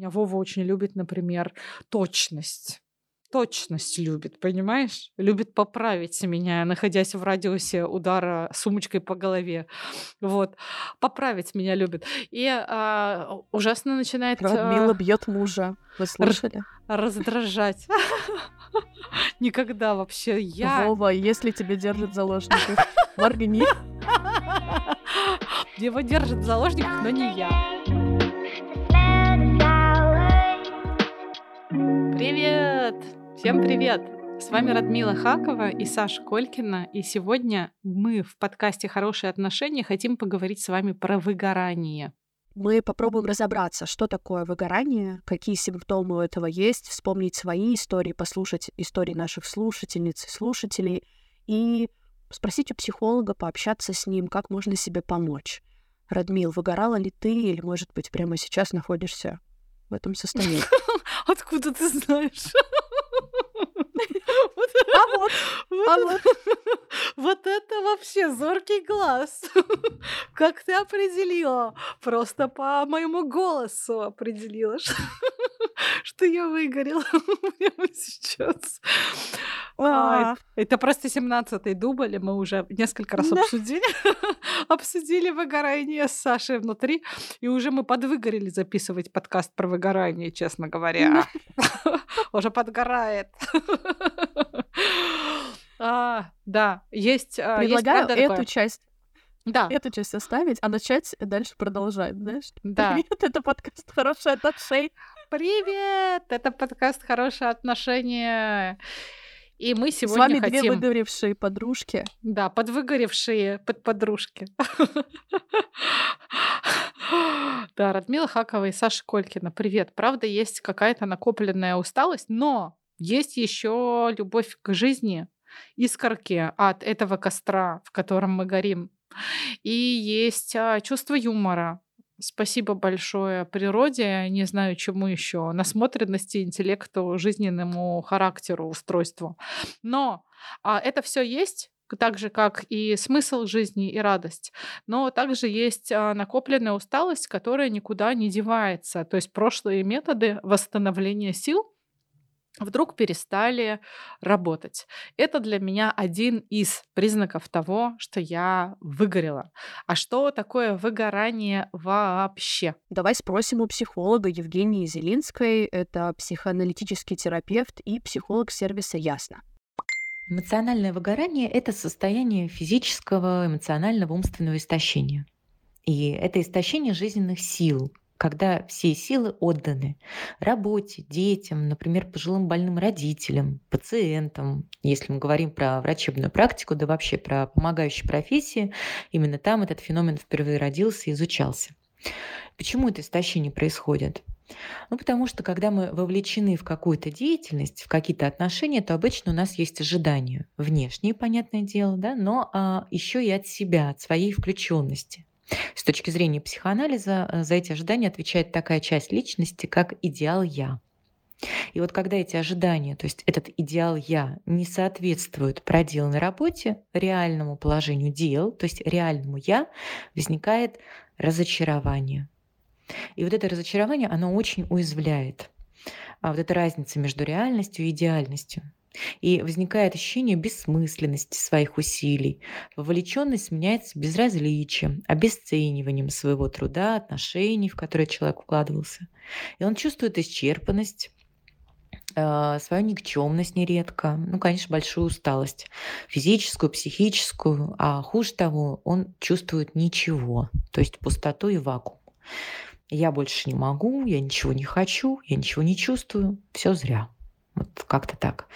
меня Вова очень любит, например, точность. Точность любит, понимаешь? Любит поправить меня, находясь в радиусе удара сумочкой по голове. Вот. Поправить меня любит. И ужасно начинает... Радмила бьет мужа. Вы слышали? Раздражать. Никогда вообще я... Вова, если тебя держат в заложниках, моргни. Его держат в заложниках, но не я. Привет! Всем привет! С вами Радмила Хакова и Саша Колькина. И сегодня мы в подкасте «Хорошие отношения» хотим поговорить с вами про выгорание. Мы попробуем разобраться, что такое выгорание, какие симптомы у этого есть, вспомнить свои истории, послушать истории наших слушательниц и слушателей и спросить у психолога, пообщаться с ним, как можно себе помочь. Радмил, выгорала ли ты или, может быть, прямо сейчас находишься в этом состоянии? Откуда ты знаешь? Вот это вообще зоркий глаз. Как ты определила? Просто по моему голосу определила, что я выгорела прямо сейчас. Это просто 17-й дубль, мы уже несколько раз обсудили выгорание с Сашей внутри, и уже мы подвыгорели записывать подкаст про выгорание, честно говоря. Уже подгорает. Да, есть... Предлагаю эту часть оставить, а начать дальше продолжать, знаешь? Да. Привет, это подкаст «Хорошие отношения». Привет, это подкаст «Хорошие отношения». И мы сегодня хотим... С вами хотим... две выгоревшие подружки. Да, подвыгоревшие подподружки. Да, Радмила Хакова и Саша Колькина. Привет. Правда, есть какая-то накопленная усталость, но есть еще любовь к жизни, искорки от этого костра, в котором мы горим. И есть чувство юмора. Спасибо большое природе, не знаю, чему еще, насмотренности, интеллекту, жизненному характеру, устройству. Но это все есть, так же, как и смысл жизни и радость. Но также есть накопленная усталость, которая никуда не девается. То есть прошлые методы восстановления сил вдруг перестали работать. Это для меня один из признаков того, что я выгорела. А что такое выгорание вообще? Давай спросим у психолога Евгении Зелинской. Это психоаналитический терапевт и психолог сервиса «Ясно». Эмоциональное выгорание – это состояние физического, эмоционального, умственного истощения. И это истощение жизненных сил, когда все силы отданы работе, детям, например, пожилым больным родителям, пациентам. Если мы говорим про врачебную практику, да вообще про помогающие профессии, именно там этот феномен впервые родился и изучался. Почему это истощение происходит? Ну, потому что, когда мы вовлечены в какую-то деятельность, в какие-то отношения, то обычно у нас есть ожидания внешние, понятное дело, да, но еще и от себя, от своей включенности. С точки зрения психоанализа за эти ожидания отвечает такая часть личности, как идеал «я». И вот когда эти ожидания, то есть этот идеал «я», не соответствует проделанной работе, реальному положению дел, то есть реальному «я», возникает разочарование. И вот это разочарование, оно очень уязвляет. Вот эта разница между реальностью и идеальностью. И возникает ощущение бессмысленности своих усилий. Вовлеченность сменяется безразличием, обесцениванием своего труда, отношений, в которые человек вкладывался. И он чувствует исчерпанность, свою никчемность нередко, ну, конечно, большую усталость, физическую, психическую, а хуже того, он чувствует ничего, то есть пустоту и вакуум. Я больше не могу, я ничего не хочу, я ничего не чувствую, все зря. Вот как-то так.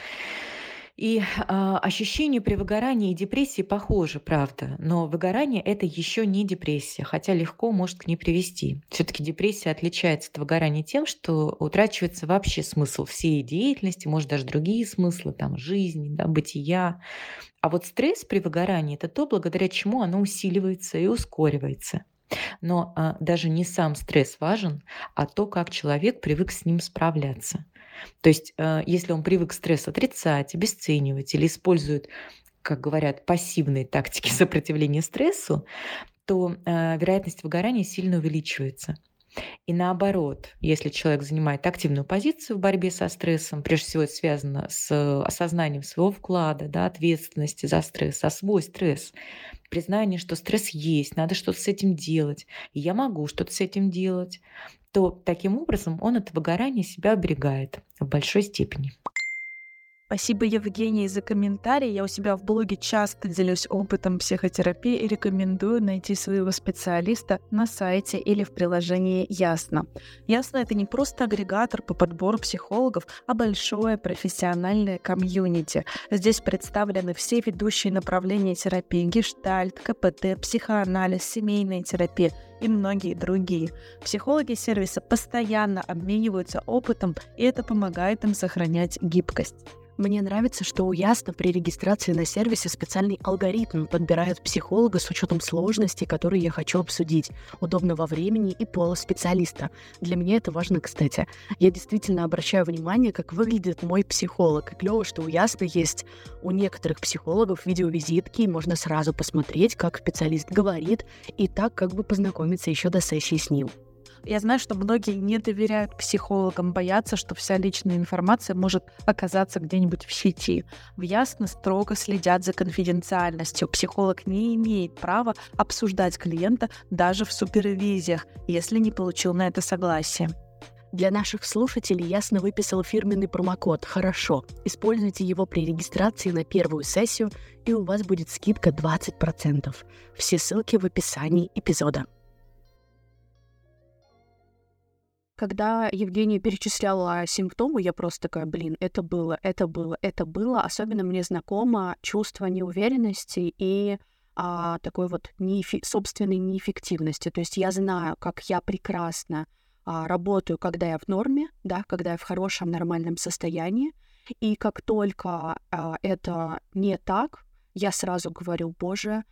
И ощущения при выгорании и депрессии похожи, правда, но выгорание – это еще не депрессия, хотя легко может к ней привести. Все-таки депрессия отличается от выгорания тем, что утрачивается вообще смысл всей деятельности, может, даже другие смыслы, там, жизни, да, бытия. А вот стресс при выгорании – это то, благодаря чему оно усиливается и ускоривается. Но даже не сам стресс важен, а то, как человек привык с ним справляться. То есть, если он привык стресс отрицать, обесценивать или использует, как говорят, пассивные тактики сопротивления стрессу, то вероятность выгорания сильно увеличивается. И наоборот, если человек занимает активную позицию в борьбе со стрессом, прежде всего это связано с осознанием своего вклада, да, ответственности за стресс, за свой стресс, признание, что стресс есть, надо что-то с этим делать, и я могу что-то с этим делать, то таким образом он от выгорания себя оберегает в большой степени. Спасибо, Евгении, за комментарий. Я у себя в блоге часто делюсь опытом психотерапии и рекомендую найти своего специалиста на сайте или в приложении «Ясно». «Ясно» — это не просто агрегатор по подбору психологов, а большое профессиональное комьюнити. Здесь представлены все ведущие направления терапии: гештальт, КПТ, психоанализ, семейная терапия и многие другие. Психологи сервиса постоянно обмениваются опытом, и это помогает им сохранять гибкость. Мне нравится, что у Ясно при регистрации на сервисе специальный алгоритм подбирает психолога с учетом сложностей, которые я хочу обсудить, удобного времени и пола специалиста. Для меня это важно, кстати. Я действительно обращаю внимание, как выглядит мой психолог. И клево, что у Ясно есть у некоторых психологов видеовизитки, и можно сразу посмотреть, как специалист говорит, и так как бы познакомиться еще до сессии с ним. Я знаю, что многие не доверяют психологам, боятся, что вся личная информация может оказаться где-нибудь в сети. В Ясно строго следят за конфиденциальностью. Психолог не имеет права обсуждать клиента даже в супервизиях, если не получил на это согласие. Для наших слушателей Ясно выписал фирменный промокод «Хорошо». Используйте его при регистрации на первую сессию, и у вас будет скидка 20%. Все ссылки в описании эпизода. Когда Евгения перечисляла симптомы, я просто такая: это было. Особенно мне знакомо чувство неуверенности и такой вот собственной неэффективности. То есть я знаю, как я прекрасно работаю, когда я в норме, да, когда я в хорошем, нормальном состоянии. И как только это не так, я сразу говорю: Боже,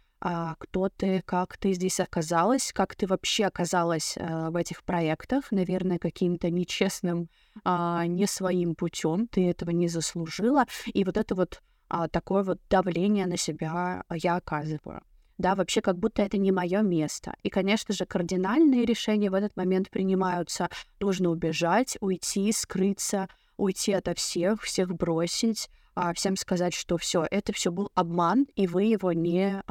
кто ты, как ты здесь оказалась, как ты вообще оказалась в этих проектах, наверное, каким-то нечестным, не своим путем, ты этого не заслужила, и такое давление на себя я оказываю. Да, вообще как будто это не мое место. И, конечно же, кардинальные решения в этот момент принимаются. Нужно убежать, уйти, скрыться, уйти ото всех, всех бросить, всем сказать, что все, это все был обман, и вы его не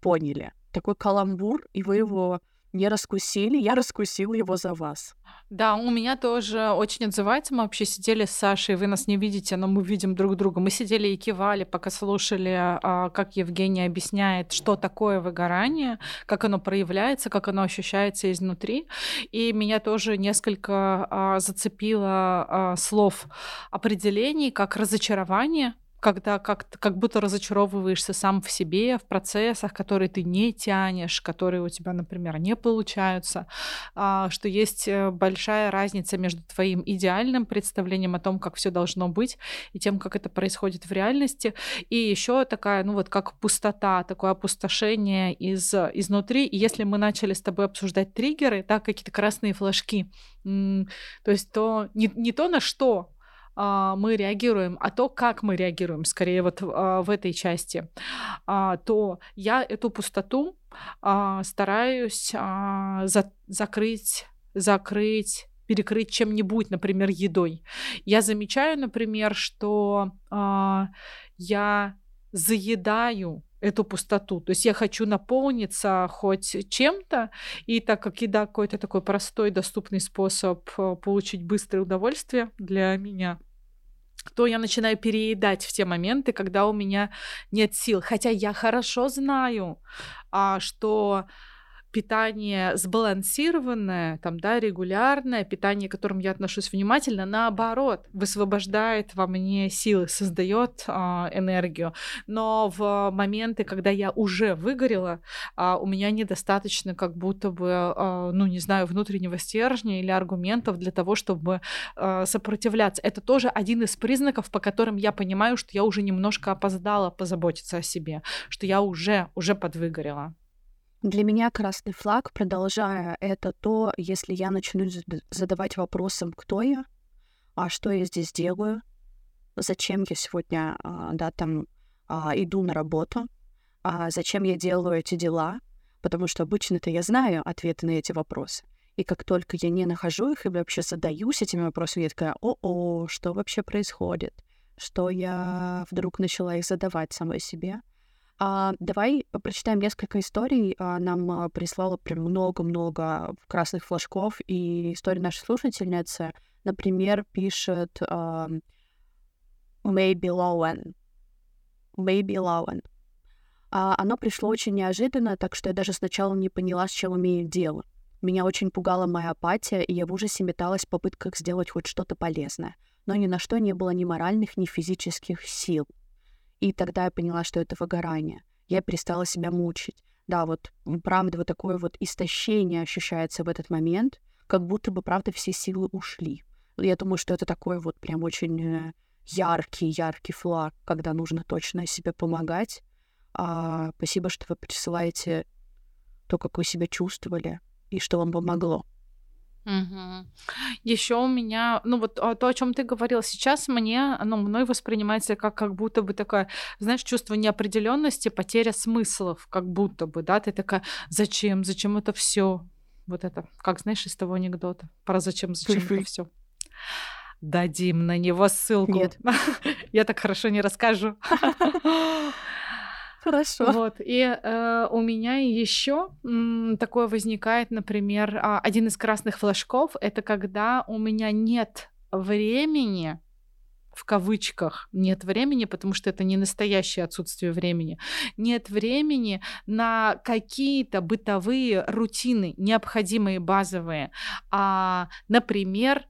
поняли. Такой каламбур, и вы его не раскусили, я раскусила его за вас. Да, у меня тоже очень отзывается. Мы вообще сидели с Сашей, вы нас не видите, но мы видим друг друга. Мы сидели и кивали, пока слушали, как Евгения объясняет, что такое выгорание, как оно проявляется, как оно ощущается изнутри. И меня тоже несколько зацепило слов определений, как разочарование, когда как будто разочаровываешься сам в себе, в процессах, которые ты не тянешь, которые у тебя, например, не получаются, что есть большая разница между твоим идеальным представлением о том, как все должно быть, и тем, как это происходит в реальности. И еще такая, как пустота, такое опустошение изнутри. И если мы начали с тобой обсуждать триггеры, да, какие-то красные флажки, то есть не то, на что мы реагируем, а то, как мы реагируем, скорее в этой части, то я эту пустоту стараюсь закрыть, перекрыть чем-нибудь, например, едой. Я замечаю, например, что я заедаю эту пустоту. То есть я хочу наполниться хоть чем-то, и так как еда какой-то такой простой, доступный способ получить быстрое удовольствие для меня, то я начинаю переедать в те моменты, когда у меня нет сил. Хотя я хорошо знаю, что питание сбалансированное, регулярное, питание, к которому я отношусь внимательно, наоборот, высвобождает во мне силы, создает энергию. Но в моменты, когда я уже выгорела, у меня недостаточно как будто бы, внутреннего стержня или аргументов для того, чтобы сопротивляться. Это тоже один из признаков, по которым я понимаю, что я уже немножко опоздала позаботиться о себе, что я уже подвыгорела. Для меня красный флаг, продолжая это, то, если я начну задавать вопросом, кто я, а что я здесь делаю, зачем я сегодня, иду на работу, зачем я делаю эти дела, потому что обычно-то я знаю ответы на эти вопросы. И как только я не нахожу их, и вообще задаюсь этими вопросами, я такая, о-о, что вообще происходит? Что я вдруг начала их задавать самой себе? Давай прочитаем несколько историй. Нам прислало прям много-много красных флажков. И история нашей слушательницы, например, пишет Maybe Lowen. Оно пришло очень неожиданно, так что я даже сначала не поняла, с чем имею дело. Меня очень пугала моя апатия, и я в ужасе металась в попытках сделать хоть что-то полезное. Но ни на что не было ни моральных, ни физических сил. И тогда я поняла, что это выгорание. Я перестала себя мучить. Да, вот правда, вот такое вот истощение ощущается в этот момент, как будто бы, правда, все силы ушли. Я думаю, что это такой вот прям очень яркий флаг, когда нужно точно себе помогать. Спасибо, что вы присылаете то, как вы себя чувствовали, и что вам помогло. Угу. Еще у меня, то, о чем ты говорила сейчас, мной воспринимается как будто бы такое, знаешь, чувство неопределенности, потеря смыслов, как будто бы, да, ты такая, зачем это все, вот это, как знаешь из того анекдота про зачем это все. Дадим на него ссылку. Нет. Я так хорошо не расскажу. Хорошо. Вот. И у меня еще такое возникает, например, один из красных флажков, это когда у меня нет времени, в кавычках, нет времени, потому что это не настоящее отсутствие времени, нет времени на какие-то бытовые рутины, необходимые, базовые. Например,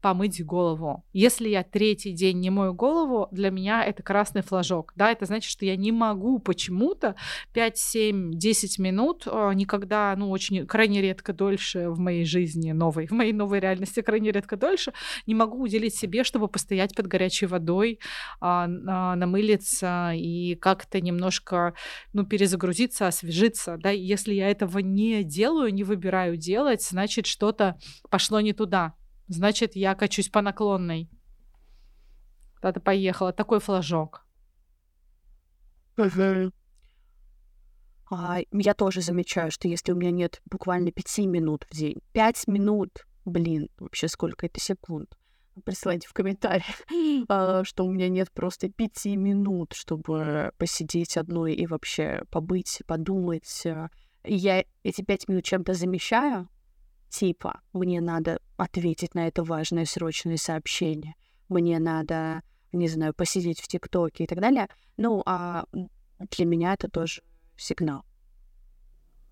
помыть голову. Если я третий день не мою голову, для меня это красный флажок. Да, это значит, что я не могу почему-то 5, 7, 10 минут никогда, крайне редко дольше в моей жизни новой, в моей новой реальности крайне редко дольше, не могу уделить себе, чтобы постоять под горячей водой, намылиться и как-то немножко, перезагрузиться, освежиться. Да, и если я этого не делаю, не выбираю делать, значит, что-то пошло не туда. Значит, я качусь по наклонной. Куда-то поехала. Такой флажок. Я тоже замечаю, что если у меня нет буквально 5 минут в день. 5 минут! Блин, вообще сколько это секунд? Присылайте в комментариях, что у меня нет просто 5 минут, чтобы посидеть одной и вообще побыть, подумать. Я эти 5 минут чем-то замещаю. Типа, мне надо ответить на это важное срочное сообщение, мне надо, посидеть в ТикТоке и так далее. Для меня это тоже сигнал.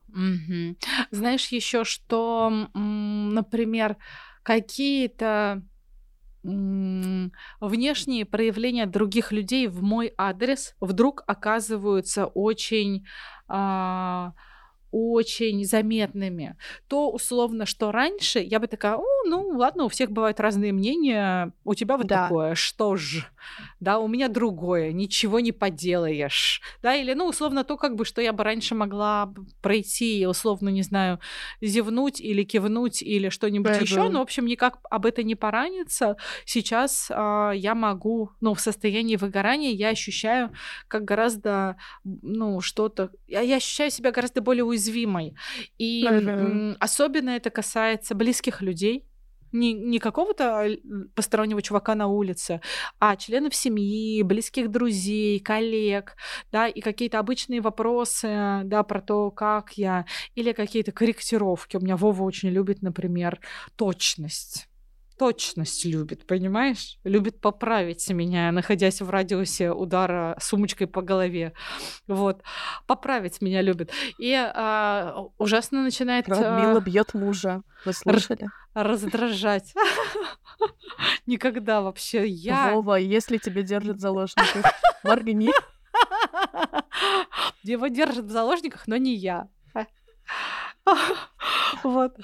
Mm-hmm. Знаешь, еще что, например, какие-то внешние проявления других людей в мой адрес вдруг оказываются очень заметными, то условно, что раньше я бы такая, ладно, у всех бывают разные мнения, у тебя вот такое, что ж, да, у меня другое, ничего не поделаешь, да, или, условно, то, что я бы раньше могла пройти, условно, зевнуть или кивнуть или что-нибудь еще, в общем, никак об это не пораниться, сейчас я могу, в состоянии выгорания я ощущаю как гораздо, что-то, я ощущаю себя гораздо более уязвимой. И особенно это касается близких людей. Не какого-то постороннего чувака на улице, а членов семьи, близких друзей, коллег, да, и какие-то обычные вопросы, да, про то, как я, или какие-то корректировки. У меня Вова очень любит, например, точность. Точность любит, понимаешь? Любит поправить меня, находясь в радиусе удара сумочкой по голове. Вот. Поправить меня любит. И ужасно начинает... Радмила бьет мужа. Вы слышали? Раздражать. Никогда вообще я... Вова, если тебя держат в заложниках, моргни. Его держат в заложниках, но не я. Вот.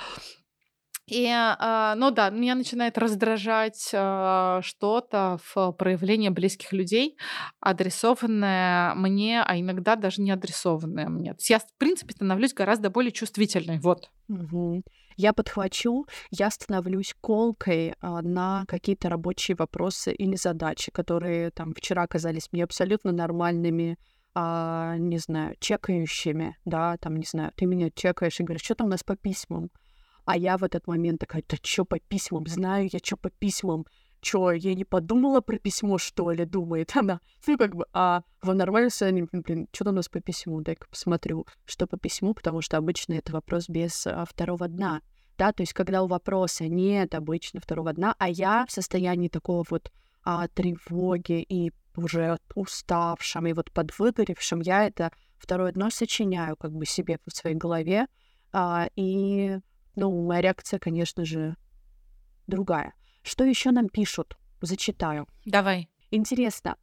И, меня начинает раздражать что-то в проявлении близких людей, адресованное мне, а иногда даже не адресованное мне. То есть я, в принципе, становлюсь гораздо более чувствительной. Вот. Угу. Я подхвачу, я становлюсь колкой на какие-то рабочие вопросы или задачи, которые там вчера казались мне абсолютно нормальными, чекающими, да, там, ты меня чекаешь и говоришь, что там у нас по письмам? А я в этот момент такая, да чё по письмам, знаю я чё по письмам, чё, я не подумала про письмо, что ли, думает она. Ну, как бы, а вам нормально сегодня, блин, что там у нас по письму, дай-ка посмотрю, что по письму, потому что обычно это вопрос без второго дна, да, то есть когда у вопроса нет обычно второго дна, а я в состоянии такого вот тревоги и уже уставшим и вот подвыгоревшим, я это второе дно сочиняю как бы себе в своей голове, и, ну, моя реакция, конечно же, другая. Что еще нам пишут? Зачитаю. Давай. Интересно.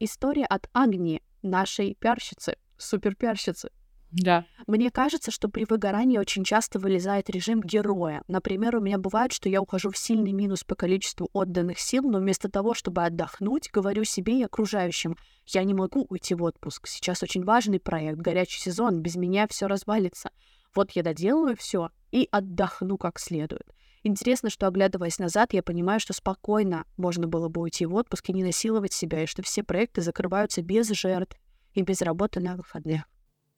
История от Агнии, нашей пиарщицы, суперпиарщицы. Да. Мне кажется, что при выгорании очень часто вылезает режим героя. Например, у меня бывает, что я ухожу в сильный минус по количеству отданных сил, но вместо того, чтобы отдохнуть, говорю себе и окружающим: я не могу уйти в отпуск. Сейчас очень важный проект, горячий сезон, без меня все развалится. Вот я доделаю все и отдохну как следует. Интересно, что, оглядываясь назад, я понимаю, что спокойно можно было бы уйти в отпуск и не насиловать себя, и что все проекты закрываются без жертв и без работы на выходных.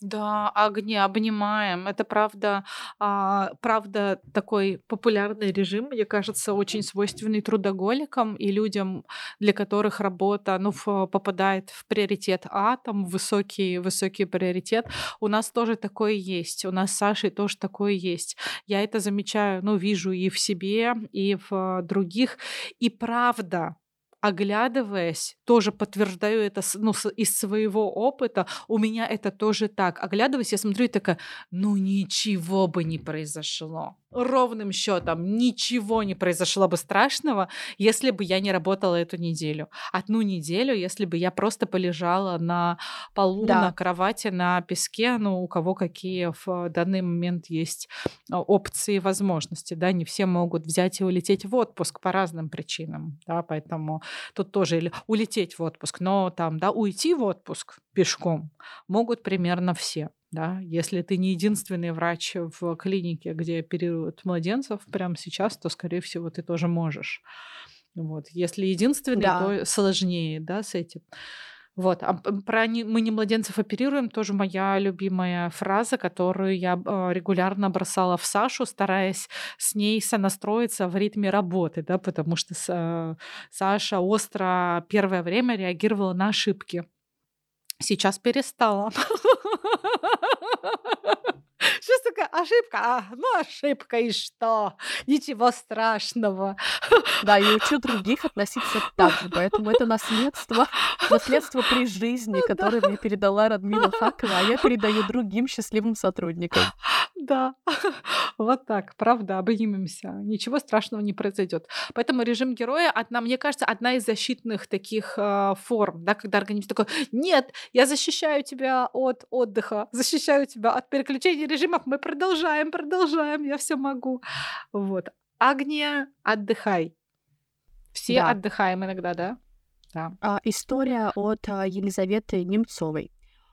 Да, Агния, обнимаем. Это правда, правда такой популярный режим, мне кажется, очень свойственный трудоголикам и людям, для которых работа, ну, попадает в приоритет А, там высокий приоритет. У нас тоже такое есть, у нас с Сашей тоже такое есть. Я это замечаю, ну, вижу и в себе, и в других. И правда, оглядываясь, тоже подтверждаю это, ну, из своего опыта, у меня это тоже так. Оглядываясь, я смотрю и такая, ну ничего бы не произошло. Ровным счетом ничего не произошло бы страшного, если бы я не работала эту неделю. Одну неделю, если бы я просто полежала на полу, да, на кровати, на песке, ну, у кого какие в данный момент есть опции и возможности, да, не все могут взять и улететь в отпуск по разным причинам, да, поэтому тут тоже или улететь в отпуск, но там, да, уйти в отпуск пешком могут примерно все. Да, если ты не единственный врач в клинике, где оперируют младенцев прямо сейчас, то, скорее всего, ты тоже можешь. Вот. Если единственный, да, то сложнее, да, с этим. Вот. А про «мы не младенцев оперируем» тоже моя любимая фраза, которую я регулярно бросала в Сашу, стараясь с ней сонастроиться в ритме работы, да, потому что Саша остро первое время реагировала на ошибки. Сейчас перестала. Сейчас такая ошибка. Ну, ошибка, и что? Ничего страшного. Да, и учу других относиться так же. Поэтому это наследство при жизни, которое мне передала Радмила Хакова, а я передаю другим счастливым сотрудникам. Да, вот так, правда, обнимемся. Ничего страшного не произойдет. Поэтому режим героя, мне кажется, одна из защитных таких форм, да, когда организм такой: нет, я защищаю тебя от отдыха, защищаю тебя от переключения режимов, мы продолжаем, я все могу. Вот. Агния, отдыхай. Все, да, отдыхаем иногда, да? Да. История от Елизаветы Немцовой.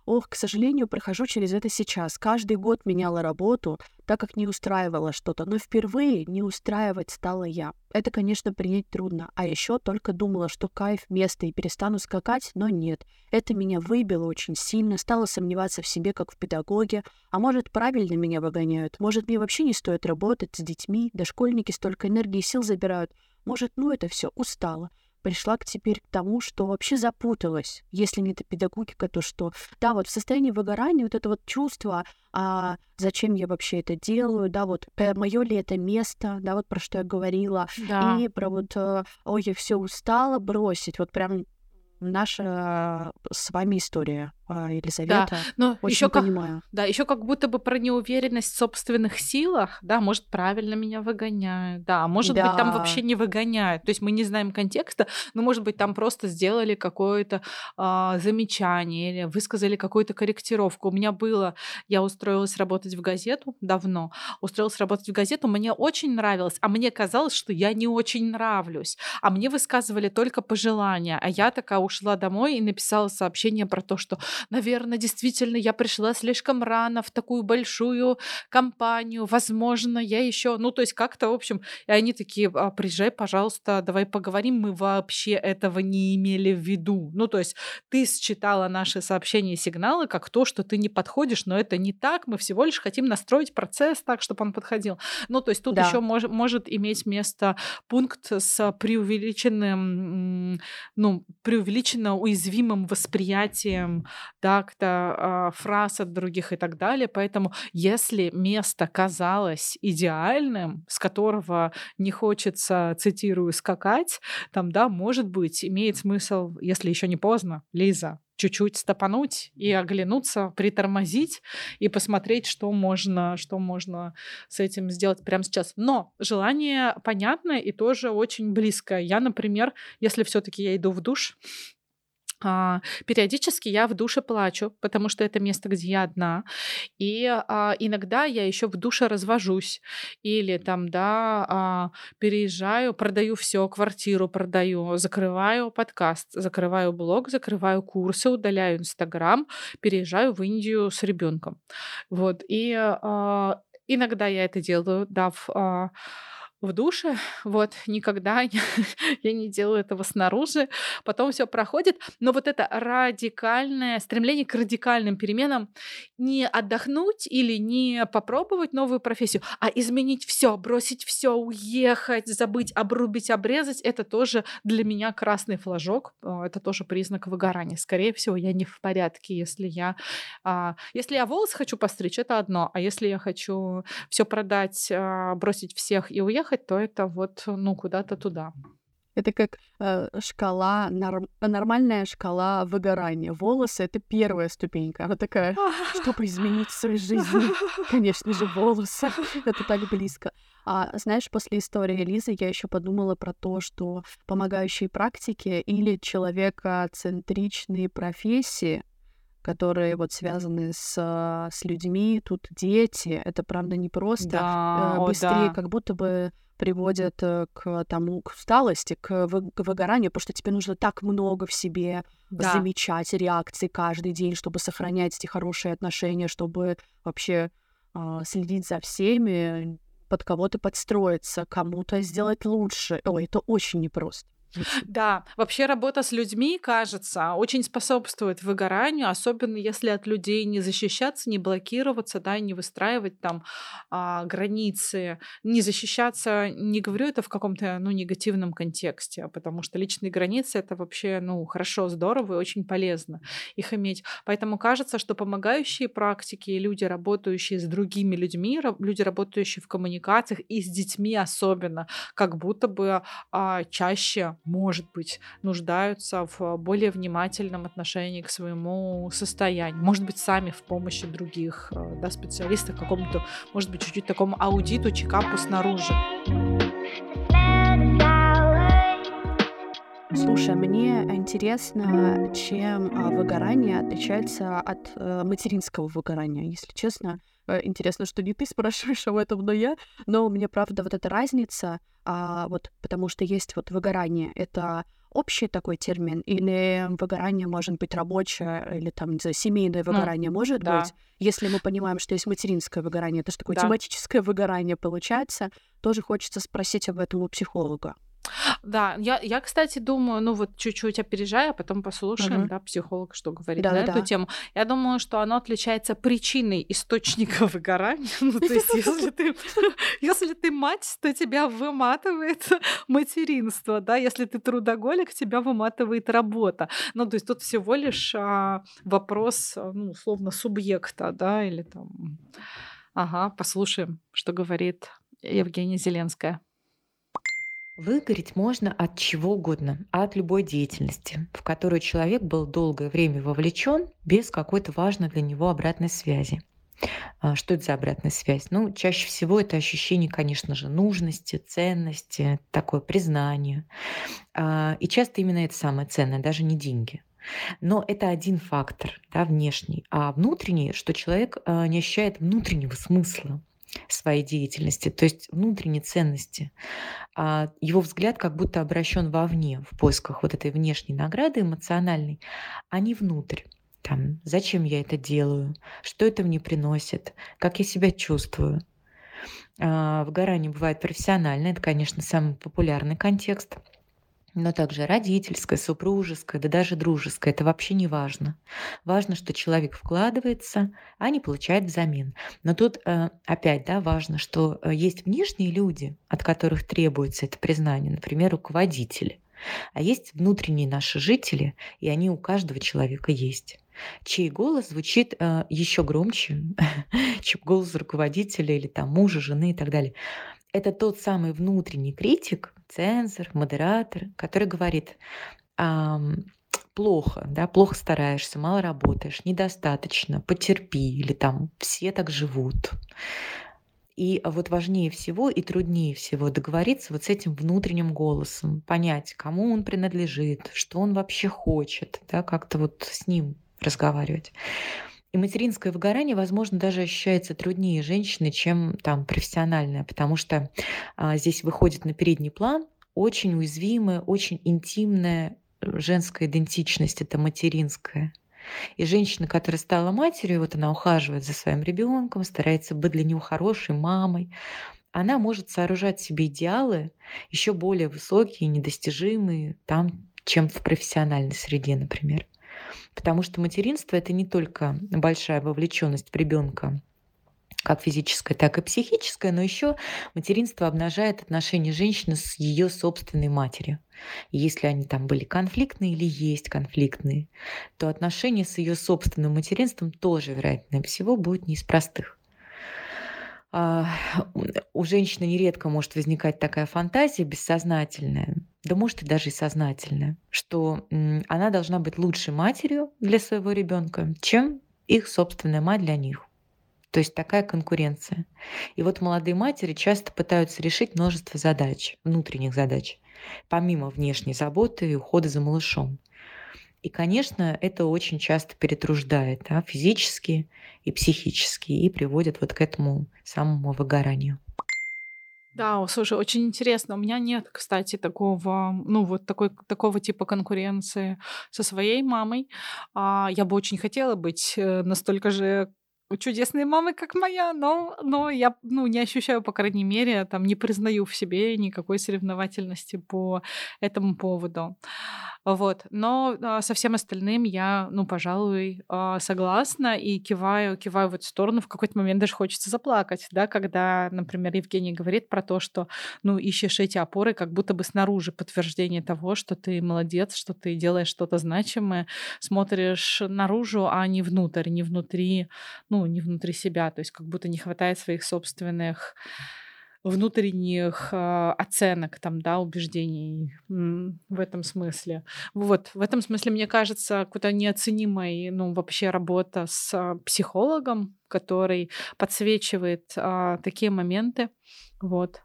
Ох, к сожалению, прохожу через это сейчас. Каждый год меняла работу, так как не устраивала что-то. Но впервые не устраивать стала я. Это, конечно, принять трудно. А еще только думала, что кайф, место и перестану скакать, но нет. Это меня выбило очень сильно. Стала сомневаться в себе, как в педагоге. А может, правильно меня выгоняют? Может, мне вообще не стоит работать с детьми? Дошкольники столько энергии и сил забирают. Может, ну это все, устала. Пришла теперь к тому, что вообще запуталась, если не эта педагогика, то что? Да, вот в состоянии выгорания вот это вот чувство, зачем я вообще это делаю, да, вот мое ли это место, да, вот про что я говорила, да, и про вот, ой, я все устала бросить, вот прям наша с вами история, Елизавета, да, но очень понимаю. Да, еще как будто бы про неуверенность в собственных силах, да, может, правильно меня выгоняют, да, может, да, быть, там вообще не выгоняют, то есть мы не знаем контекста, но, может быть, там просто сделали какое-то замечание или высказали какую-то корректировку. У меня было, я устроилась работать в газету давно, мне очень нравилось, а мне казалось, что я не очень нравлюсь, а мне высказывали только пожелания, а я такая ушла домой и написала сообщение про то, что наверное, действительно я пришла слишком рано в такую большую компанию, возможно, я еще, ну, то есть как-то, в общем, и они такие: приезжай, пожалуйста, давай поговорим, мы вообще этого не имели в виду. Ну, то есть ты считала наши сообщения и сигналы как то, что ты не подходишь, но это не так, мы всего лишь хотим настроить процесс так, чтобы он подходил. Ну, то есть тут еще может иметь место пункт с преувеличенным, ну, преувеличенно уязвимым восприятием, да, как-то фраз от других и так далее. Поэтому если место казалось идеальным, с которого не хочется, цитирую, скакать, там, да, может быть, имеет смысл, если еще не поздно, Лиза, чуть-чуть стопануть и оглянуться, притормозить и посмотреть, что можно с этим сделать прямо сейчас. Но желание понятное и тоже очень близкое. Я, например, если все-таки я иду в душ, периодически я в душе плачу, потому что это место, где я одна, и иногда я еще в душе развожусь, или там, да, переезжаю, продаю все, квартиру продаю, закрываю подкаст, закрываю блог, закрываю курсы, удаляю Инстаграм, переезжаю в Индию с ребенком. Вот, и иногда я это делаю, да, в душе, вот, никогда я не делаю этого снаружи, потом все проходит, но вот это радикальное стремление к радикальным переменам, не отдохнуть или не попробовать новую профессию, а изменить все, бросить все, уехать, забыть, обрубить, обрезать, это тоже для меня красный флажок, это тоже признак выгорания. Скорее всего, я не в порядке, если я волосы хочу постричь, это одно, а если я хочу все продать, бросить всех и уехать, то это вот, ну, куда-то туда. Это как шкала, нормальная шкала выгорания. Волосы — это первая ступенька. Она такая, чтобы изменить свою жизнь, конечно же, волосы. Это так близко. А знаешь, после истории Лизы я еще подумала про то, что помогающие практики или человекоцентричные профессии, которые вот связаны с людьми, тут дети, это правда непросто, быстрее как будто бы приводят к тому, к усталости, к выгоранию, потому что тебе нужно так много в себе замечать реакции каждый день, чтобы сохранять эти хорошие отношения, чтобы вообще следить за всеми, под кого-то подстроиться, кому-то сделать лучше. Ой, это очень непросто. Да, вообще работа с людьми, кажется, очень способствует выгоранию, особенно если от людей не защищаться, не блокироваться, да, не выстраивать там границы, не защищаться, не говорю это в каком-то, ну, негативном контексте, потому что личные границы — это вообще, ну, хорошо, здорово и очень полезно их иметь. Поэтому кажется, что помогающие практики и люди, работающие с другими людьми, люди, работающие в коммуникациях и с детьми особенно, как будто бы чаще, может быть, нуждаются в более внимательном отношении к своему состоянию. Может быть, сами в помощи других, да, специалистов, какому-то, может быть, чуть-чуть такому аудиту, чекапу снаружи. Слушай, мне интересно, чем выгорание отличается от материнского выгорания, если честно. Интересно, что не ты спрашиваешь об этом, но я. Но мне, правда, вот эта разница, вот, потому что есть вот выгорание. Это общий такой термин? Или выгорание может быть рабочее, или там, не знаю, семейное выгорание может быть? Если мы понимаем, что есть материнское выгорание, это же такое тематическое выгорание получается. Тоже хочется спросить об этом у психолога. Да, я, кстати, думаю, ну вот чуть-чуть опережая, а потом послушаем, да, психолог, что говорит на эту тему. Я думаю, что оно отличается причиной источника выгорания. Ну, то есть, если ты мать, то тебя выматывает материнство, да, если ты трудоголик, тебя выматывает работа. Ну, то есть тут всего лишь вопрос, ну, условно, субъекта, да, или там... Ага, послушаем, что говорит Евгения Зелинская. Выгореть можно от чего угодно, от любой деятельности, в которую человек был долгое время вовлечен без какой-то важной для него обратной связи. Что это за обратная связь? Ну, чаще всего это ощущение, конечно же, нужности, ценности, такое признание. И часто именно это самое ценное, даже не деньги. Но это один фактор, да, внешний. А внутренний, что человек не ощущает внутреннего смысла своей деятельности, то есть внутренней ценности. Его взгляд как будто обращен вовне, в поисках вот этой внешней награды эмоциональной, а не внутрь. там, зачем я это делаю, что это мне приносит, как я себя чувствую. Выгорание бывает профессиональное, это, конечно, самый популярный контекст, но также родительское, супружеское, да даже дружеское. Это вообще не важно. Важно, что человек вкладывается, а не получает взамен. Но тут опять, да, важно, что есть внешние люди, от которых требуется это признание, например, руководители. А есть внутренние наши жители, и они у каждого человека есть, чей голос звучит еще громче, чем голос руководителя или там мужа, жены и так далее. Это тот самый внутренний критик, цензор, модератор, который говорит: плохо, да, плохо стараешься, мало работаешь, недостаточно, потерпи, или там все так живут. И вот важнее всего и труднее всего договориться вот с этим внутренним голосом, понять, кому он принадлежит, что он вообще хочет, да, как-то вот с ним разговаривать. И материнское выгорание, возможно, даже ощущается труднее женщины, чем там профессиональное, потому что здесь выходит на передний план очень уязвимая, очень интимная женская идентичность, это материнская. И женщина, которая стала матерью, вот она ухаживает за своим ребенком, старается быть для него хорошей мамой, она может сооружать себе идеалы еще более высокие, недостижимые, там, чем в профессиональной среде, например. Потому что материнство — это не только большая вовлеченность в ребенка, как физическое, так и психическое, но еще материнство обнажает отношения женщины с ее собственной матерью. И если они там были конфликтные или есть конфликтные, то отношения с ее собственным материнством тоже, вероятнее всего, будут не из простых. У женщины нередко может возникать такая фантазия бессознательная, да может и даже и сознательная, что она должна быть лучшей матерью для своего ребенка, чем их собственная мать для них. То есть такая конкуренция. И вот молодые матери часто пытаются решить множество задач, внутренних задач, помимо внешней заботы и ухода за малышом. И, конечно, это очень часто перетруждает, да, физически и психически, и приводит вот к этому самому выгоранию. Да, слушай, очень интересно. У меня нет, кстати, такого, ну, вот такого типа конкуренции со своей мамой. Я бы очень хотела быть настолько же чудесной мамой, как моя, но я, ну, не ощущаю, по крайней мере, там, не признаю в себе никакой соревновательности по этому поводу. Вот. Но со всем остальным я, ну, пожалуй, согласна и киваю в эту сторону. В какой-то момент даже хочется заплакать, да, когда, например, Евгения говорит про то, что, ну, ищешь эти опоры как будто бы снаружи, подтверждение того, что ты молодец, что ты делаешь что-то значимое, смотришь наружу, а не внутрь, не внутри себя, то есть как будто не хватает своих собственных внутренних оценок, там, да, убеждений в этом смысле. Вот, в этом смысле, мне кажется, куда неоценимой, ну, вообще работа с психологом, который подсвечивает такие моменты, вот.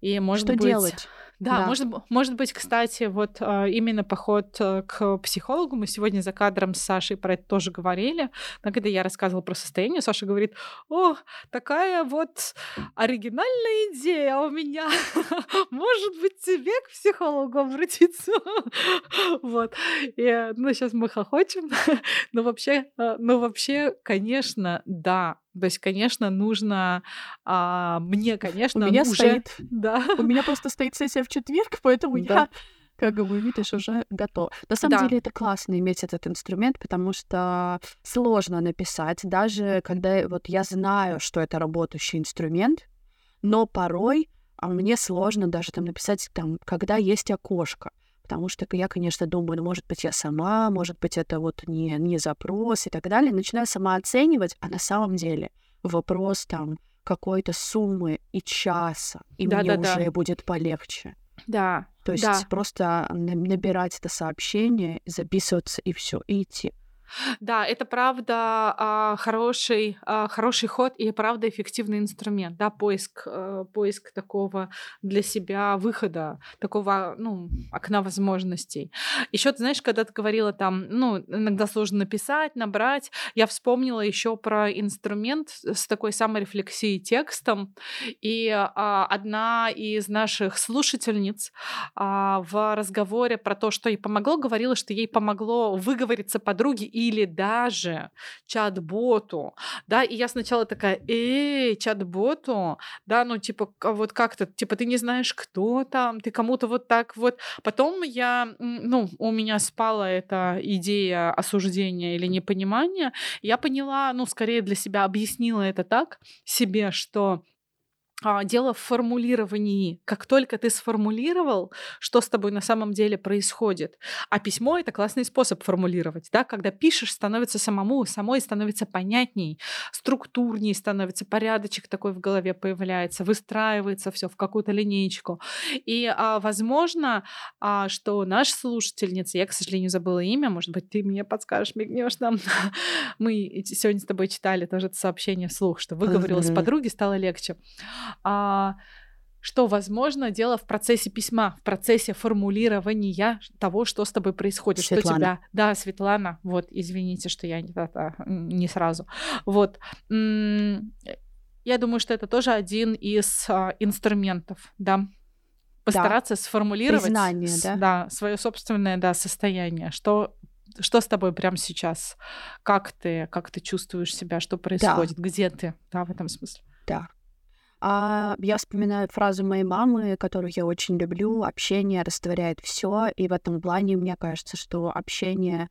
И, может быть, что делать? Да. Может быть, кстати, вот именно поход к психологу. Мы сегодня за кадром с Сашей про это тоже говорили. Но когда я рассказывала про состояние, Саша говорит: о, такая вот оригинальная идея у меня. Может быть, тебе к психологу обратиться? Вот. И, ну, сейчас мы хохочем. Но вообще, конечно, да. То есть, конечно, нужно... Стоит... Да. У меня просто стоит сессия в четверг, поэтому да. Я, как бы, видишь, уже готова. На самом деле, это классно иметь этот инструмент, потому что сложно написать, даже когда вот я знаю, что это работающий инструмент, но порой мне сложно даже там написать, там, когда есть окошко. Потому что я, конечно, думаю, может быть, я сама, может быть, это вот не запрос и так далее. Начинаю сама оценивать, а на самом деле вопрос там какой-то суммы и часа, и мне уже будет полегче. Да. То есть просто набирать это сообщение, записываться и все, и идти. Да, это правда хороший ход и правда эффективный инструмент, да, поиск такого для себя выхода, такого, ну, окна возможностей. Еще ты знаешь, когда ты говорила там, ну, иногда сложно написать, набрать, я вспомнила еще про инструмент с такой саморефлексией текстом, и одна из наших слушательниц в разговоре про то, что ей помогло, говорила, что ей помогло выговориться подруге и или даже чат-боту, да, и я сначала такая, чат-боту, да, ну, типа, вот как-то, типа, ты не знаешь, кто там, ты кому-то вот так вот. Потом я, ну, у меня спала эта идея осуждения или непонимания, я поняла, ну, скорее для себя объяснила это так себе, что... дело в формулировании. Как только ты сформулировал, что с тобой на самом деле происходит. А письмо — это классный способ формулировать. Да? Когда пишешь, становится самой становится понятней, структурней становится, порядочек такой в голове появляется, выстраивается все в какую-то линейку. И, возможно, что наша слушательница, я, к сожалению, забыла имя, может быть, ты мне подскажешь, мигнешь нам. Мы сегодня с тобой читали тоже это сообщение вслух, что выговорилась подруге, стало легче. Что, возможно, дело в процессе письма, в процессе формулирования того, что с тобой происходит. Светлана. Что тебя... Да, Светлана. Вот, извините, что я не сразу. Вот. Я думаю, что это тоже один из инструментов, да. Постараться сформулировать... Признание, да, своё собственное, состояние, что с тобой прямо сейчас, как ты чувствуешь себя, что происходит, где ты, в этом смысле. Да. Я вспоминаю фразу моей мамы, которую я очень люблю. Общение растворяет все, и в этом плане мне кажется, что общение,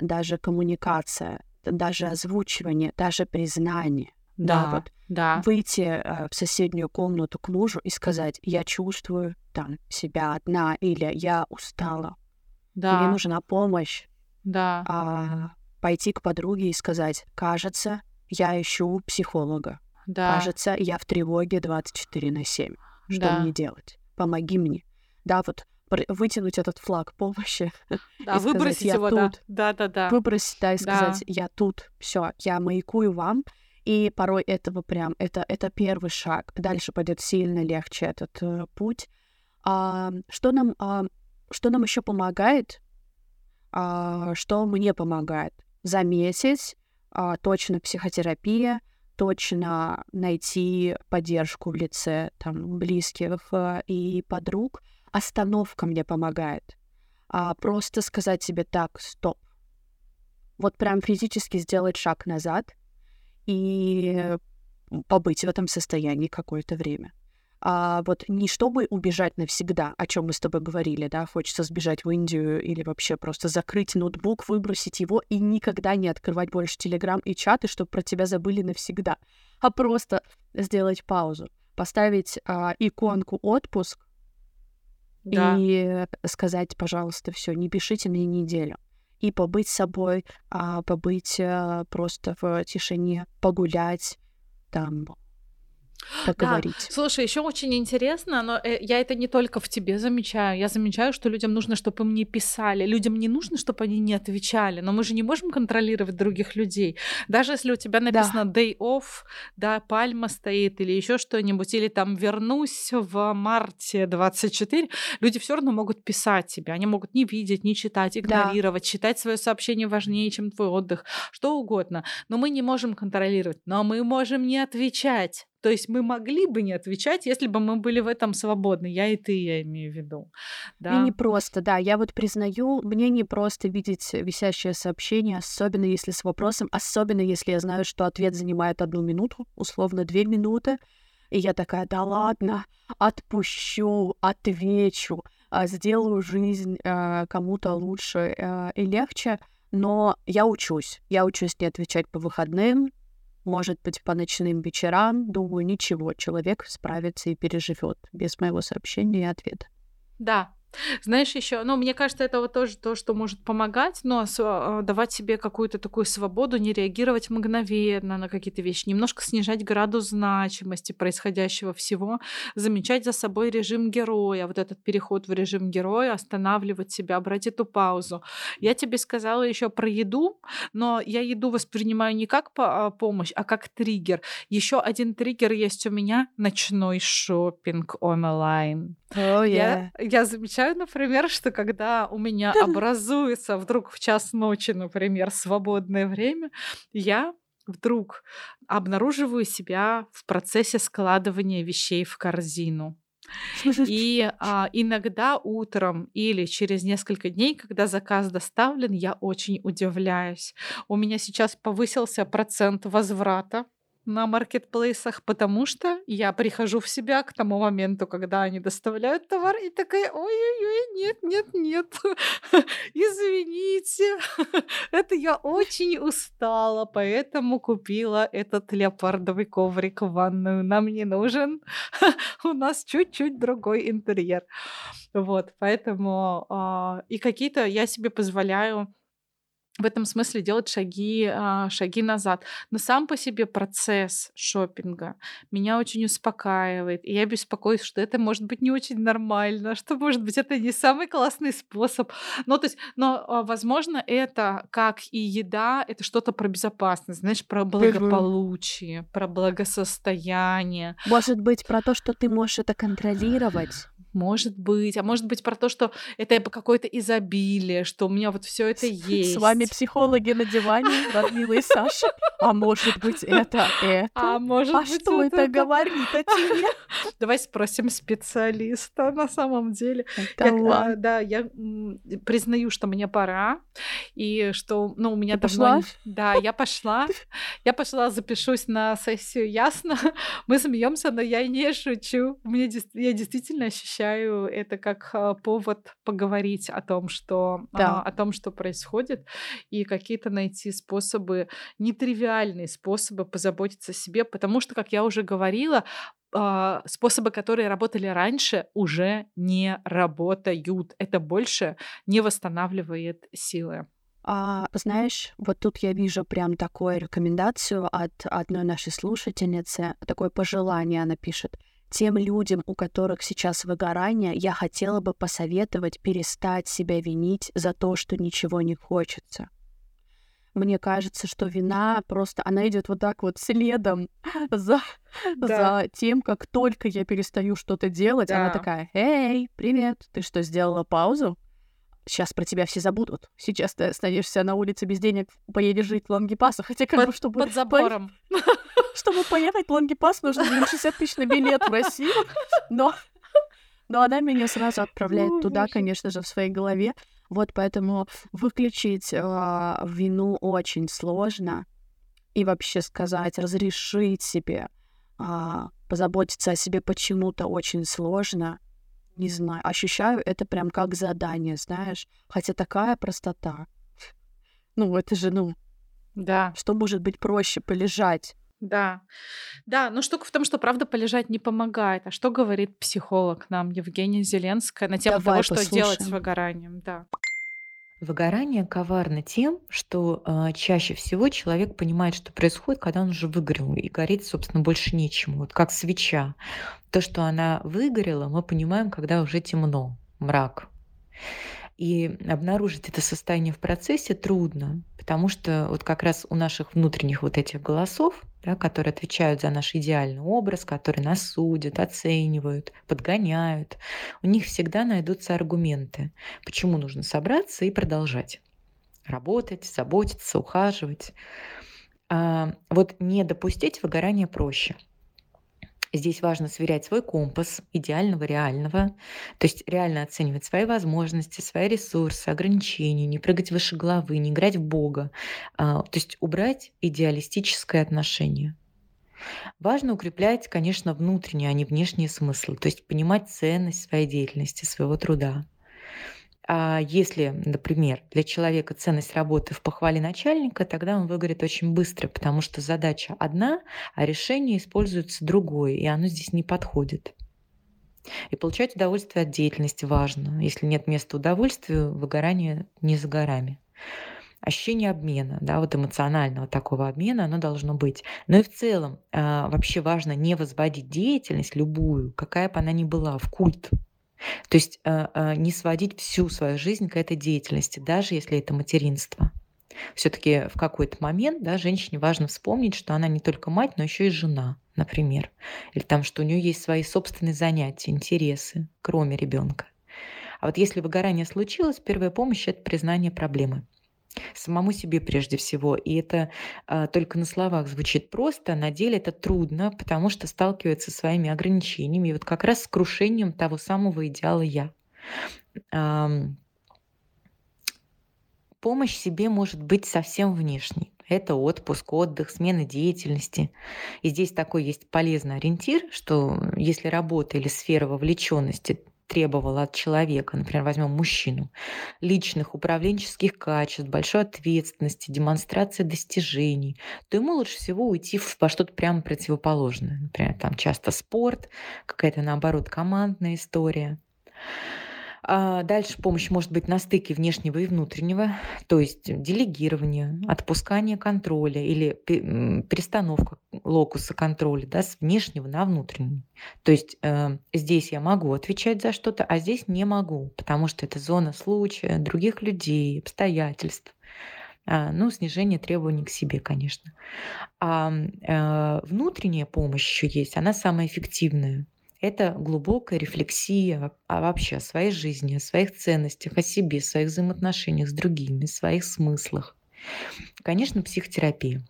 даже коммуникация, даже озвучивание, даже признание. Да. Выйти в соседнюю комнату к мужу и сказать: я чувствую там себя одна, или я устала, мне нужна помощь. Да. Пойти к подруге и сказать: кажется, я ищу психолога. Да. Кажется, я в тревоге 24/7. Что мне делать? Помоги мне. Да, вот вытянуть этот флаг помощи. Да, выбросить его, тут. Да. Выбросить, и сказать: я тут, все, я маякую вам. И порой этого прям, это первый шаг. Дальше пойдет сильно легче этот путь. Что нам еще помогает? Что мне помогает? Заметить, точно психотерапия, точно найти поддержку в лице близких и подруг. Остановка мне помогает. Просто сказать себе: так, стоп. Вот прям физически сделать шаг назад и побыть в этом состоянии какое-то время. Вот не чтобы убежать навсегда, о чем мы с тобой говорили, да, хочется сбежать в Индию или вообще просто закрыть ноутбук, выбросить его и никогда не открывать больше Телеграм и чаты, чтобы про тебя забыли навсегда, а просто сделать паузу, поставить иконку «Отпуск», и сказать: пожалуйста, все, не пишите мне неделю, и побыть собой, побыть просто в тишине, погулять там. Слушай, еще очень интересно, но я это не только в тебе замечаю. Я замечаю, что людям нужно, чтобы им не писали. Людям не нужно, чтобы они не отвечали. Но мы же не можем контролировать других людей. Даже если у тебя написано day off, пальма стоит или еще что-нибудь, или там вернусь в марте 24, люди все равно могут писать тебе. Они могут не видеть, не читать, игнорировать, считать свое сообщение важнее, чем твой отдых, что угодно. Но мы не можем контролировать. Но мы можем не отвечать. То есть мы могли бы не отвечать, если бы мы были в этом свободны. Я и ты, я имею в виду. Да? Мне не просто, я вот признаю, мне не просто видеть висящее сообщение, особенно если с вопросом, особенно если я знаю, что ответ занимает 1 минуту, условно 2 минуты. И я такая: да ладно, отпущу, отвечу, сделаю жизнь кому-то лучше и легче. Но я учусь не отвечать по выходным, может быть, по ночным вечерам. Думаю, ничего, человек справится и переживет без моего сообщения и ответа. Да. Знаешь, еще, мне кажется, это вот тоже то, что может помогать, но давать себе какую-то такую свободу, не реагировать мгновенно на какие-то вещи, немножко снижать градус значимости происходящего всего, замечать за собой режим героя, вот этот переход в режим героя, останавливать себя, брать эту паузу. Я тебе сказала еще про еду, но я еду воспринимаю не как помощь, а как триггер. Еще один триггер есть у меня — ночной шопинг онлайн. Oh, yeah. Я замечаю, например, что когда у меня образуется вдруг в час ночи, например, свободное время, я вдруг обнаруживаю себя в процессе складывания вещей в корзину. И иногда утром или через несколько дней, когда заказ доставлен, я очень удивляюсь. У меня сейчас повысился процент возврата на маркетплейсах, потому что я прихожу в себя к тому моменту, когда они доставляют товар, и такая: ой-ой-ой, нет, извините, это я очень устала, поэтому купила этот леопардовый коврик в ванную, нам не нужен, у нас чуть-чуть другой интерьер. Вот, поэтому и какие-то я себе позволяю в этом смысле делать шаги назад. Но сам по себе процесс шопинга меня очень успокаивает. И я беспокоюсь, что это может быть не очень нормально, что, может быть, это не самый классный способ. Но, возможно, это, как и еда, это что-то про безопасность, знаешь, про благополучие, про благосостояние. Может быть, про то, что ты можешь это контролировать. Может быть. А может быть, про то, что это какое-то изобилие, что у меня вот все это есть. С вами психологи на диване, Радмила и Саша. А может быть, это? А что это говорит о тебе? Давай спросим специалиста на самом деле. Я признаю, что мне пора. И что, у меня давно... Да, я пошла. Я пошла, запишусь на сессию Ясно. Мы смеемся, но я не шучу. Я действительно ощущаю это как повод поговорить о том, что происходит, и какие-то найти способы, нетривиальные способы позаботиться о себе, потому что, как я уже говорила, способы, которые работали раньше, уже не работают. Это больше не восстанавливает силы. Знаешь, вот тут я вижу прям такую рекомендацию от одной нашей слушательницы, такое пожелание она пишет. Тем людям, у которых сейчас выгорание, я хотела бы посоветовать перестать себя винить за то, что ничего не хочется. Мне кажется, что вина просто... Она идет вот так вот следом за тем, как только я перестаю что-то делать, она такая: «Эй, привет, ты что, сделала паузу? Сейчас про тебя все забудут. Сейчас ты останешься на улице без денег, поедешь жить в Лангепасу». Хотя как бы, чтобы... Под забором. Чтобы поехать в Лангепас, нужно 60 тысяч на билет в Россию. Но она меня сразу отправляет туда, конечно же, в своей голове. Вот поэтому выключить вину очень сложно. И вообще сказать, разрешить себе, позаботиться о себе почему-то очень сложно. Не знаю, ощущаю это прям как задание, знаешь. Хотя такая простота. Это же, да. Что может быть проще? Полежать. Да, но штука в том, что, правда, полежать не помогает. А что говорит психолог нам, Евгения Зелинская, на тему того, что делать с выгоранием? Да. Выгорание коварно тем, что чаще всего человек понимает, что происходит, когда он уже выгорел, и гореть, собственно, больше нечему. Вот как свеча. То, что она выгорела, мы понимаем, когда уже темно, мрак. И обнаружить это состояние в процессе трудно, потому что вот как раз у наших внутренних вот этих голосов, которые отвечают за наш идеальный образ, которые нас судят, оценивают, подгоняют, у них всегда найдутся аргументы, почему нужно собраться и продолжать работать, заботиться, ухаживать. Не допустить выгорания проще. Здесь важно сверять свой компас идеального, реального, то есть реально оценивать свои возможности, свои ресурсы, ограничения, не прыгать выше головы, не играть в Бога, то есть убрать идеалистическое отношение. Важно укреплять, конечно, внутренние, а не внешние смыслы, то есть понимать ценность своей деятельности, своего труда. А если, например, для человека ценность работы в похвале начальника, тогда он выгорит очень быстро, потому что задача одна, а решение используется другое, и оно здесь не подходит. И получать удовольствие от деятельности важно. Если нет места удовольствию, выгорание не за горами. Ощущение обмена, эмоционального такого обмена, оно должно быть. Но и в целом вообще важно не возводить деятельность любую, какая бы она ни была, в культ. То есть не сводить всю свою жизнь к этой деятельности, даже если это материнство. Все-таки в какой-то момент женщине важно вспомнить, что она не только мать, но еще и жена, например. Или что у нее есть свои собственные занятия, интересы, кроме ребенка. А если выгорание случилось, первая помощь – это признание проблемы. самому себе прежде всего. И это только на словах звучит просто, на деле это трудно, потому что сталкивается со своими ограничениями, и вот как раз с крушением того самого идеала «я». Помощь себе может быть совсем внешней. Это отпуск, отдых, смена деятельности. И здесь такой есть полезный ориентир, что если работа или сфера вовлеченности требовала от человека, например, возьмем мужчину, личных управленческих качеств, большой ответственности, демонстрации достижений, то ему лучше всего уйти во что-то прямо противоположное. Например, там часто спорт, какая-то, наоборот, командная история. Дальше помощь может быть на стыке внешнего и внутреннего, то есть делегирование, отпускание контроля или перестановка локуса контроля, да, с внешнего на внутренний. То есть здесь я могу отвечать за что-то, а здесь не могу, потому что это зона случая, других людей, обстоятельств. Ну, снижение требований к себе, конечно. А внутренняя помощь еще есть, она самая эффективная. Это глубокая рефлексия вообще о своей жизни, о своих ценностях, о себе, о своих взаимоотношениях с другими, о своих смыслах. Конечно, психотерапия.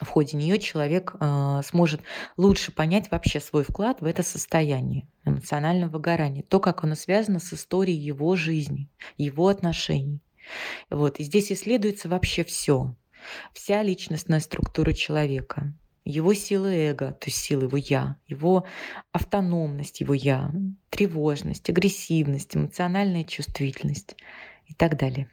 В ходе нее человек сможет лучше понять вообще свой вклад в это состояние эмоционального выгорания, то, как оно связано с историей его жизни, его отношений. Вот. И здесь исследуется вообще все, вся личностная структура человека. Его силы эго, то есть силы его «я», его автономность, его «я», тревожность, агрессивность, эмоциональная чувствительность и так далее.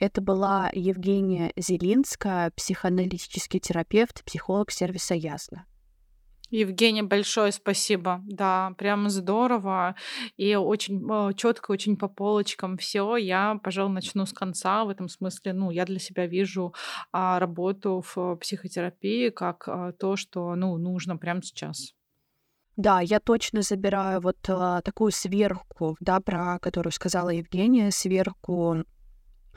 Это была Евгения Зелинская, психоаналитический терапевт, психолог сервиса «Ясно». Евгения, большое спасибо. Да, прям здорово. И очень четко, очень по полочкам все. Я, пожалуй, начну с конца. В этом смысле, я для себя вижу работу в психотерапии как то, что нужно прямо сейчас. Да, я точно забираю вот такую сверху, да, про которую сказала Евгения, сверху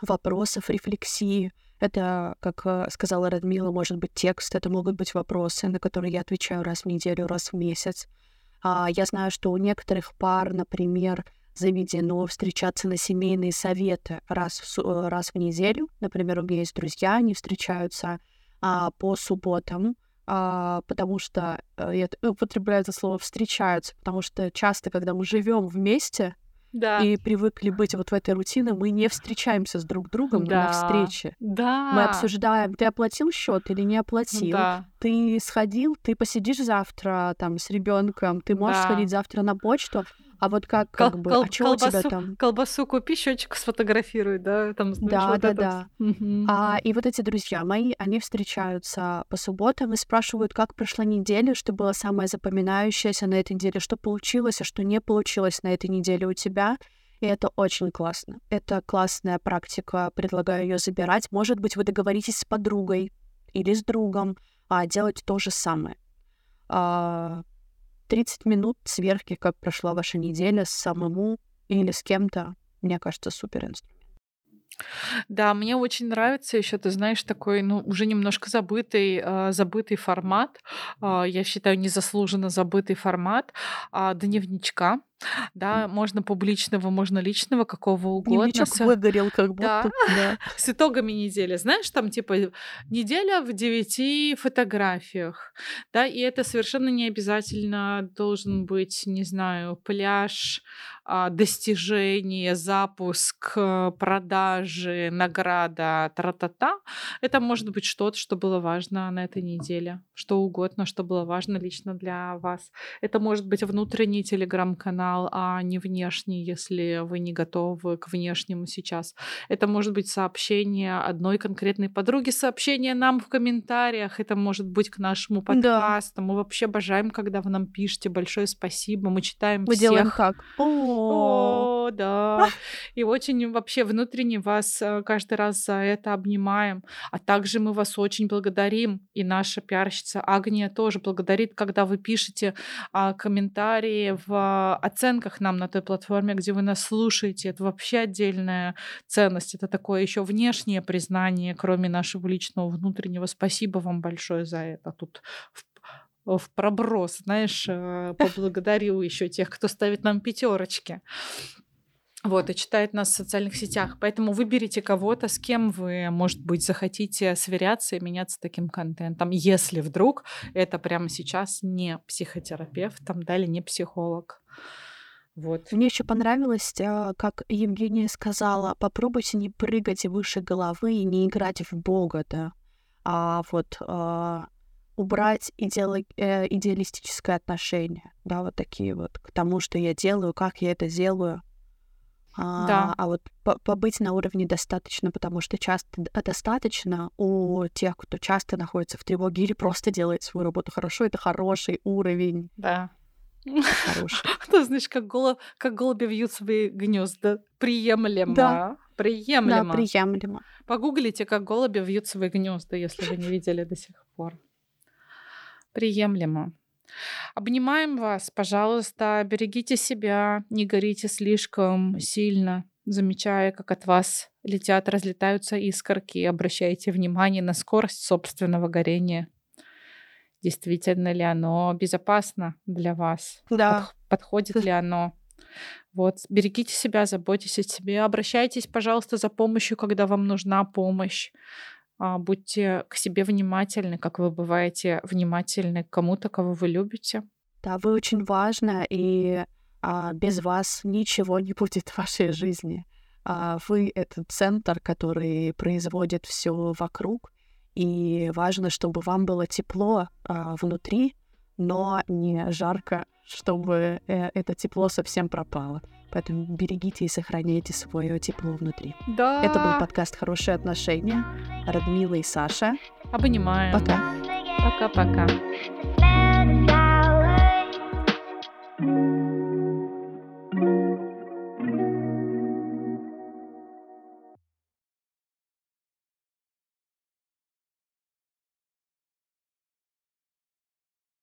вопросов, рефлексии. Это, как сказала Радмила, может быть текст, это могут быть вопросы, на которые я отвечаю раз в неделю, раз в месяц. Я знаю, что у некоторых пар, например, заведено встречаться на семейные советы раз в неделю. Например, у меня есть друзья, они встречаются по субботам, потому что, я употребляю это слово «встречаются», потому что часто, когда мы живем вместе, да. И привыкли быть вот в этой рутине, мы не встречаемся с друг другом, да. На встрече. Да. Мы обсуждаем, ты оплатил счет или не оплатил, да. Ты сходил, ты посидишь завтра там с ребенком, ты можешь, да. Сходить завтра на почту, а вот а чего у тебя там? Колбасу купи, счетчик сфотографируй, да? Там, Угу. И вот эти друзья мои, они встречаются по субботам и спрашивают, как прошла неделя, что было самое запоминающееся на этой неделе, что получилось, а что не получилось на этой неделе у тебя. И это очень классно. Это классная практика, предлагаю ее забирать. Может быть, вы договоритесь с подругой или с другом делать то же самое. 30 минут сверху, как прошла ваша неделя, самому или с кем-то, мне кажется, супер инструмент. Да, мне очень нравится еще, ты знаешь, такой, уже немножко забытый формат, я считаю, незаслуженно забытый формат дневничка. Да, можно публичного, можно личного, какого угодно. Дневничок выгорел как будто. Да. С итогами недели. Знаешь, там типа неделя в 9 фотографиях. Да, и это совершенно не обязательно должен быть, не знаю, пляж, достижение, запуск, продажи, награда, тра-та-та. Это может быть что-то, что было важно на этой неделе. Что угодно, что было важно лично для вас. Это может быть внутренний телеграм-канал, а не внешний, если вы не готовы к внешнему сейчас. Это может быть сообщение одной конкретной подруги, сообщение нам в комментариях, это может быть к нашему подкасту. Да. Мы вообще обожаем, когда вы нам пишете. Большое спасибо, мы читаем всех. Мы делаем как? О, да. И очень вообще внутренне вас каждый раз за это обнимаем. А также мы вас очень благодарим. И наша пиарщица Агния тоже благодарит, когда вы пишете комментарии в оценках нам на той платформе, где вы нас слушаете. Это вообще отдельная ценность. Это такое еще внешнее признание, кроме нашего личного внутреннего. Спасибо вам большое за это. Тут в проброс, знаешь, поблагодарю еще тех, кто ставит нам пятерочки. Вот, и читает нас в социальных сетях. Поэтому выберите кого-то, с кем вы, может быть, захотите сверяться и меняться таким контентом, если вдруг это прямо сейчас не психотерапевт, там далее не психолог. Вот. Мне еще понравилось, как Евгения сказала, попробуйте не прыгать выше головы и не играть в Бога, да, а вот убрать идеалистическое отношение, да, вот такие вот, к тому, что я делаю, как я это делаю. Да. А вот побыть на уровне достаточно, потому что часто достаточно у тех, кто часто находится в тревоге или просто делает свою работу хорошо, это хороший уровень. Да. Хороший. Ты знаешь, как голуби вьют свои гнезда. Приемлемо. Да. Приемлемо. Да, приемлемо. Погуглите, как голуби вьют свои гнезда, если вы не видели до сих пор. Приемлемо. Обнимаем вас, пожалуйста, берегите себя, не горите слишком сильно, замечая, как от вас летят, разлетаются искорки, обращайте внимание на скорость собственного горения. Действительно ли оно безопасно для вас? Да. Подходит ли оно? Вот, берегите себя, заботьтесь о себе, обращайтесь, пожалуйста, за помощью, когда вам нужна помощь. Будьте к себе внимательны, как вы бываете внимательны к кому-то, кого вы любите. Да, вы очень важны, и без вас ничего не будет в вашей жизни. Вы — это центр, который производит все вокруг, и важно, чтобы вам было тепло внутри, но не жарко, чтобы это тепло совсем пропало. Поэтому берегите и сохраняйте свое тепло внутри. Да. Это был подкаст «Хорошие отношения». Радмила и Саша. Обнимаем. Пока. Пока-пока.